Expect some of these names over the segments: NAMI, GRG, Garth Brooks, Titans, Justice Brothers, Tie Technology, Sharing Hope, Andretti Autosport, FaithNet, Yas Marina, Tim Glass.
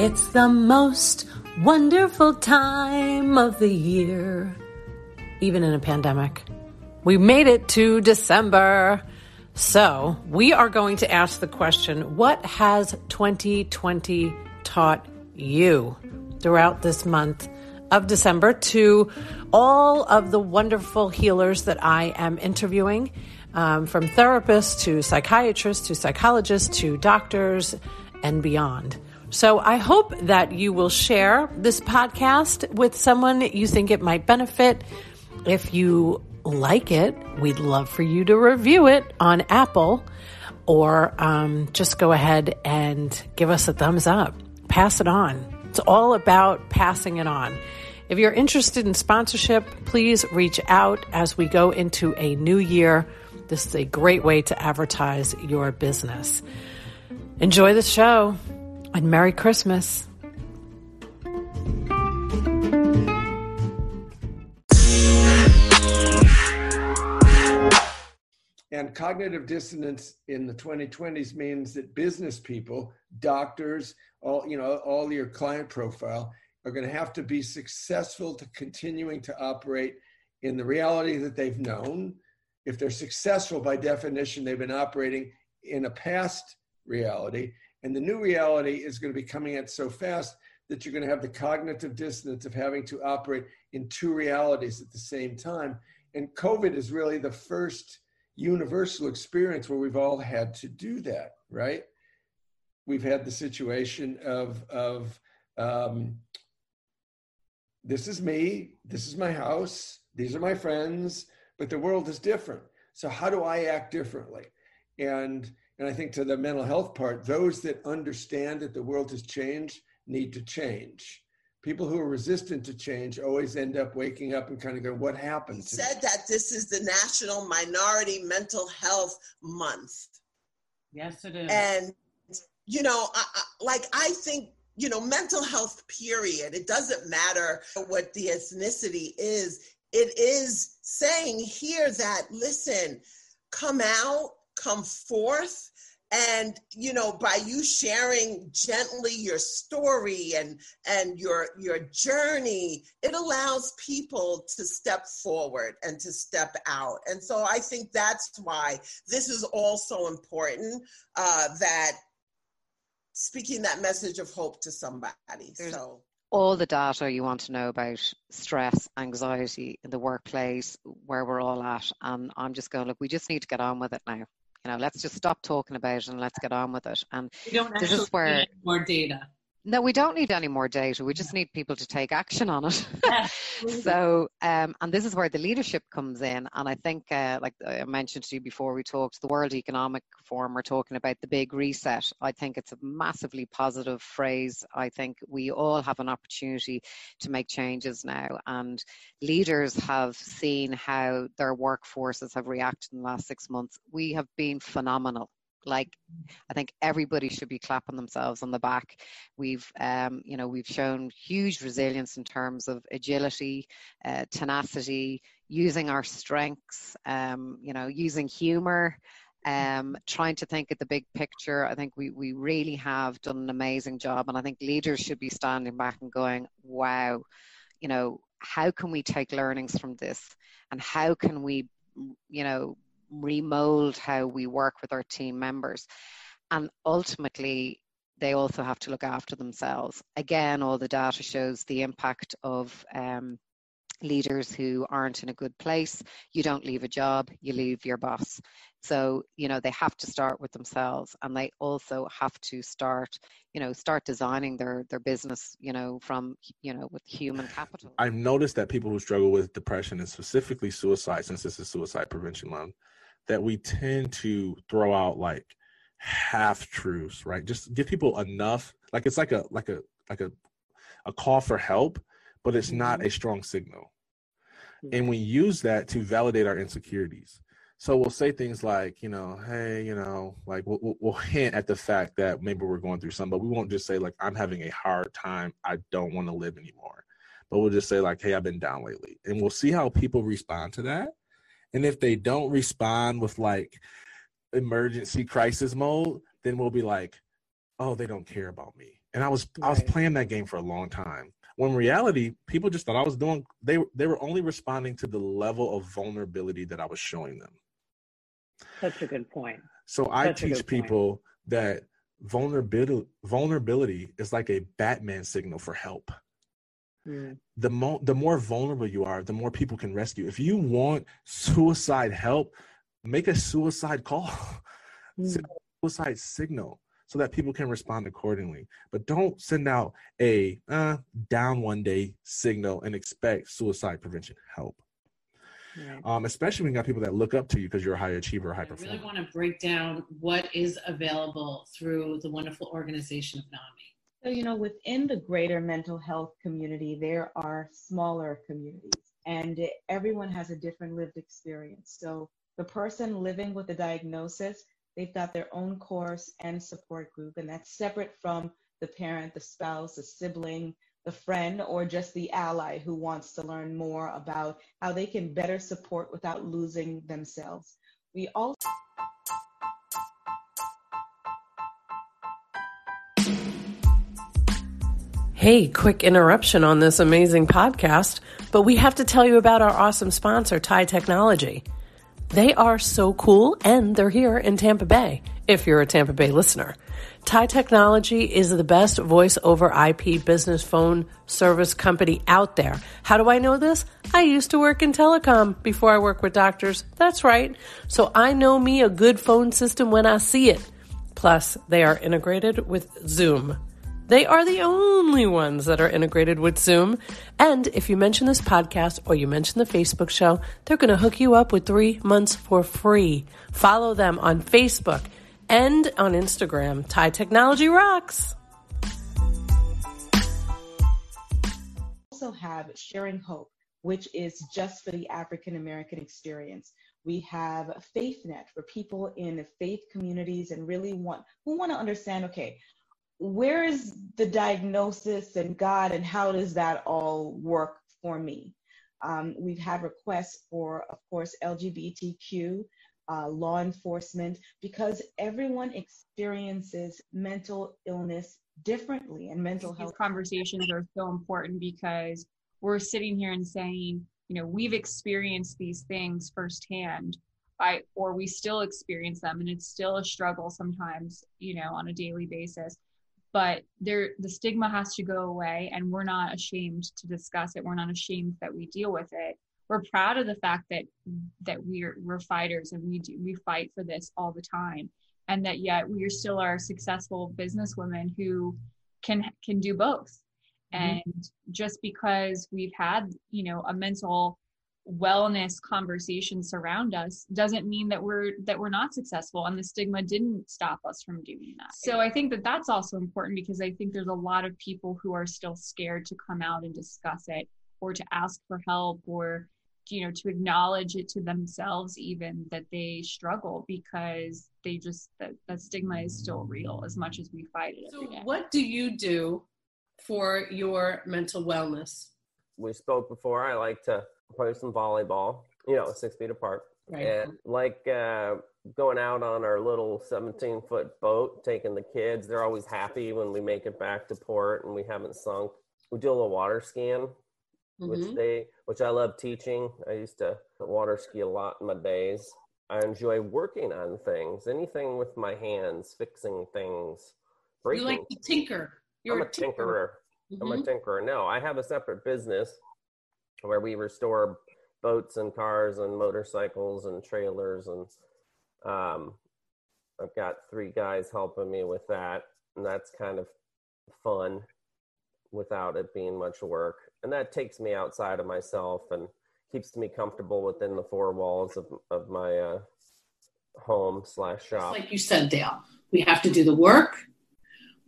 It's the most wonderful time of the year, even in a pandemic. We made it to December. So we are going to ask the question, what has 2020 taught you throughout this month of December to all of the wonderful healers that I am interviewing, from therapists to psychiatrists to psychologists to doctors and beyond? So I hope that you will share this podcast with someone you think it might benefit. If you like it, we'd love for you to review it on Apple or just go ahead and give us a thumbs up. Pass it on. It's all about passing it on. If you're interested in sponsorship, please reach out as we go into a new year. This is a great way to advertise your business. Enjoy the show. And Merry Christmas. And cognitive dissonance in the 2020s means that business people, doctors, all your client profile are going to have to be successful to continuing to operate in the reality that they've known. If they're successful, by definition, they've been operating in a past reality. And the new reality is going to be coming at so fast that you're going to have the cognitive dissonance of having to operate in two realities at the same time. And COVID is really the first universal experience where we've all had to do that, right? We've had the situation of this is me, this is my house, these are my friends, but the world is different. So how do I act differently? And I think to the mental health part, those that understand that the world has changed need to change. People who are resistant to change always end up waking up and kind of go, what happened? He said that this is the National Minority Mental Health Month. Yes, it is. And, I think, mental health period, it doesn't matter what the ethnicity is. It is saying here that, listen, come out, come forth, and by you sharing gently your story and your journey, it allows people to step forward and to step out. And so I think that's why this is also important, that speaking that message of hope to somebody. There's all the data you want to know about stress, anxiety in the workplace, where we're all at, and I'm just going, look, we just need to get on with it now. Let's just stop talking about it and let's get on with it. And we don't actually need more data. No, we don't need any more data. We just need people to take action on it. So, and this is where the leadership comes in. And I think, like I mentioned to you before we talked, the World Economic Forum are talking about the big reset. I think it's a massively positive phrase. I think we all have an opportunity to make changes now. And leaders have seen how their workforces have reacted in the last 6 months. We have been phenomenal. I think everybody should be clapping themselves on the back. We've shown huge resilience in terms of agility, tenacity, using our strengths, using humor, trying to think at the big picture. I think we really have done an amazing job. And I think leaders should be standing back and going, wow, how can we take learnings from this? And how can we, remold how we work with our team members? And ultimately they also have to look after themselves. Again, all the data shows the impact of leaders who aren't in a good place. You don't leave a job, you leave your boss. So they have to start with themselves, and they also have to start designing their business from with human capital. I've noticed that people who struggle with depression and specifically suicide, since this is Suicide Prevention Month, that we tend to throw out half truths, right? Just give people enough, it's a call for help, but it's not a strong signal. And we use that to validate our insecurities. So we'll say things like, hey, we'll hint at the fact that maybe we're going through something, but we won't just say I'm having a hard time, I don't want to live anymore. But we'll just say hey, I've been down lately. And we'll see how people respond to that. And if they don't respond with emergency crisis mode, then we'll be oh, they don't care about me. And I was playing that game for a long time. When in reality, people just thought I was doing, they were only responding to the level of vulnerability that I was showing them. That's a good point. So I teach people that vulnerability is like a Batman signal for help. Mm. The more vulnerable you are, the more people can rescue. If you want suicide help, make a suicide call, send a suicide signal so that people can respond accordingly. But don't send out a down one day signal and expect suicide prevention help. Right. Especially when you got people that look up to you because you're a high achiever, high performer. I really want to break down what is available through the wonderful organization of NAMI. So, you know, within the greater mental health community, there are smaller communities, and everyone has a different lived experience. So the person living with the diagnosis, they've got their own course and support group, and that's separate from the parent, the spouse, the sibling, the friend, or just the ally who wants to learn more about how they can better support without losing themselves. We also... Hey, quick interruption on this amazing podcast, but we have to tell you about our awesome sponsor, Tie Technology. They are so cool, and they're here in Tampa Bay, if you're a Tampa Bay listener. Tie Technology is the best voice over IP business phone service company out there. How do I know this? I used to work in telecom before I worked with doctors. That's right. So I know me a good phone system when I see it. Plus, they are integrated with Zoom. They are the only ones that are integrated with Zoom. And if you mention this podcast or you mention the Facebook show, they're going to hook you up with 3 months for free. Follow them on Facebook and on Instagram. Tie Technology rocks. We also have Sharing Hope, which is just for the African American experience. We have FaithNet for people in faith communities and really who want to understand, okay, where is the diagnosis and God and how does that all work for me? We've had requests for, of course, LGBTQ, law enforcement, because everyone experiences mental illness differently and mental health. These conversations are so important because we're sitting here and saying, you know, we've experienced these things firsthand. Or we still experience them, and it's still a struggle sometimes, you know, on a daily basis. But the stigma has to go away, and we're not ashamed to discuss it. We're not ashamed that we deal with it. We're proud of the fact that we're fighters, and we fight for this all the time, and that yet we still are successful businesswomen who can do both. Mm-hmm. And just because we've had, you know, a mental wellness conversation surround us doesn't mean that we're not successful, and the stigma didn't stop us from doing that. So I think that that's also important, because I think there's a lot of people who are still scared to come out and discuss it, or to ask for help, or, you know, to acknowledge it to themselves even, that they struggle, because they just, that stigma is still real as much as we fight it every day. So what do you do for your mental wellness? We spoke before. I like to play some volleyball, you know, 6 feet apart. Right. And like going out on our little 17-foot boat, taking the kids. They're always happy when we make it back to port and we haven't sunk. We do a little water skiing, mm-hmm. which I love teaching. I used to water ski a lot in my days. I enjoy working on things, anything with my hands, fixing things, breaking. You like to tinker. I'm a tinkerer. Mm-hmm. I'm a tinkerer. No, I have a separate business where we restore boats and cars and motorcycles and trailers. And I've got 3 guys helping me with that. And that's kind of fun without it being much work. And that takes me outside of myself and keeps me comfortable within the 4 walls of my home/shop. It's like you said, Dale, we have to do the work.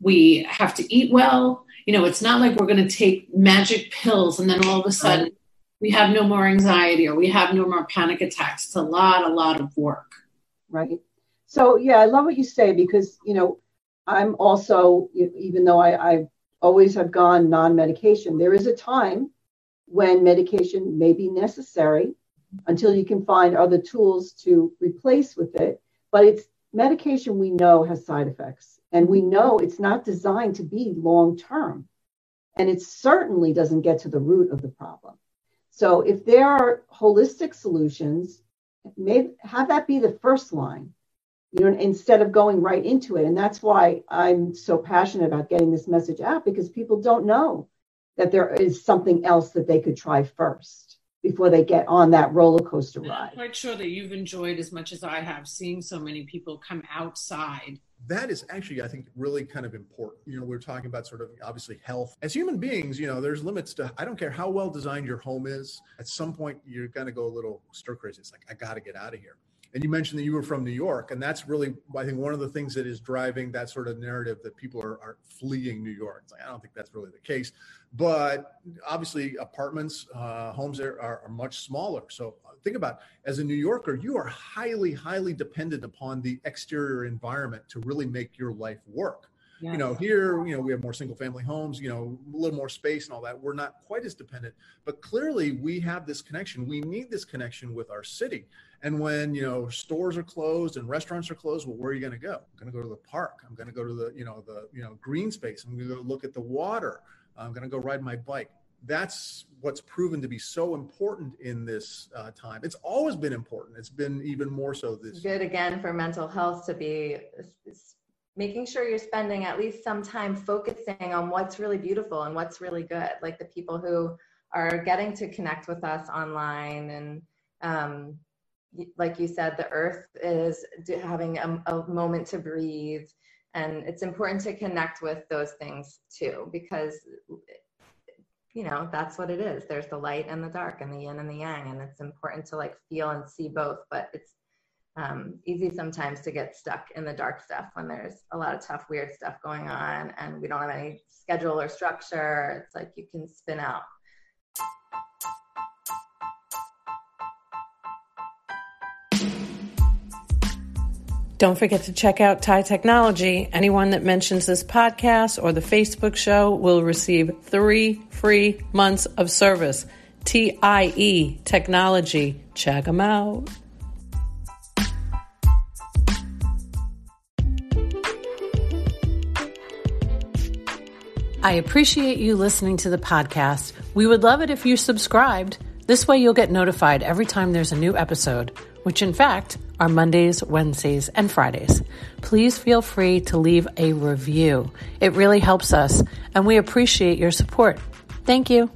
We have to eat well. You know, it's not like we're going to take magic pills and then all of a sudden we have no more anxiety or we have no more panic attacks. It's a lot of work. Right. So, yeah, I love what you say, because, you know, I'm also, even though I always have gone non-medication, there is a time when medication may be necessary until you can find other tools to replace with it. But it's medication we know has side effects, and we know it's not designed to be long-term, and it certainly doesn't get to the root of the problem. So if there are holistic solutions, have that be the first line, instead of going right into it. And that's why I'm so passionate about getting this message out, because people don't know that there is something else that they could try first before they get on that roller coaster ride. I'm quite sure that you've enjoyed as much as I have seeing so many people come outside. That is actually, I think, really kind of important. We're talking about sort of obviously health. As human beings, there's limits to, I don't care how well designed your home is. At some point, you're going to go a little stir crazy. It's like, I got to get out of here. And you mentioned that you were from New York, and that's really, I think, one of the things that is driving that sort of narrative that people are fleeing New York. It's like, I don't think that's really the case. But obviously, apartments, homes are much smaller. So think about, as a New Yorker, you are highly, highly dependent upon the exterior environment to really make your life work. Yes. Here, we have more single family homes, a little more space and all that. We're not quite as dependent, but clearly we have this connection. We need this connection with our city. And when, stores are closed and restaurants are closed, well, where are you going to go? I'm going to go to the park. I'm going to go to the green space. I'm going to go look at the water. I'm going to go ride my bike. That's what's proven to be so important in this time. It's always been important. It's been even more so this year. Good again for mental health to be making sure you're spending at least some time focusing on what's really beautiful and what's really good, like the people who are getting to connect with us online. And like you said, the earth is having a moment to breathe. And it's important to connect with those things too, because, that's what it is. There's the light and the dark and the yin and the yang. And it's important to feel and see both, but it's easy sometimes to get stuck in the dark stuff when there's a lot of tough, weird stuff going on and we don't have any schedule or structure. It's like you can spin out. Don't forget to check out Tie Technology. Anyone that mentions this podcast or the Facebook show will receive 3 free months of service. TIE Technology. Check them out. I appreciate you listening to the podcast. We would love it if you subscribed. This way you'll get notified every time there's a new episode, which in fact are Mondays, Wednesdays, and Fridays. Please feel free to leave a review. It really helps us, and we appreciate your support. Thank you.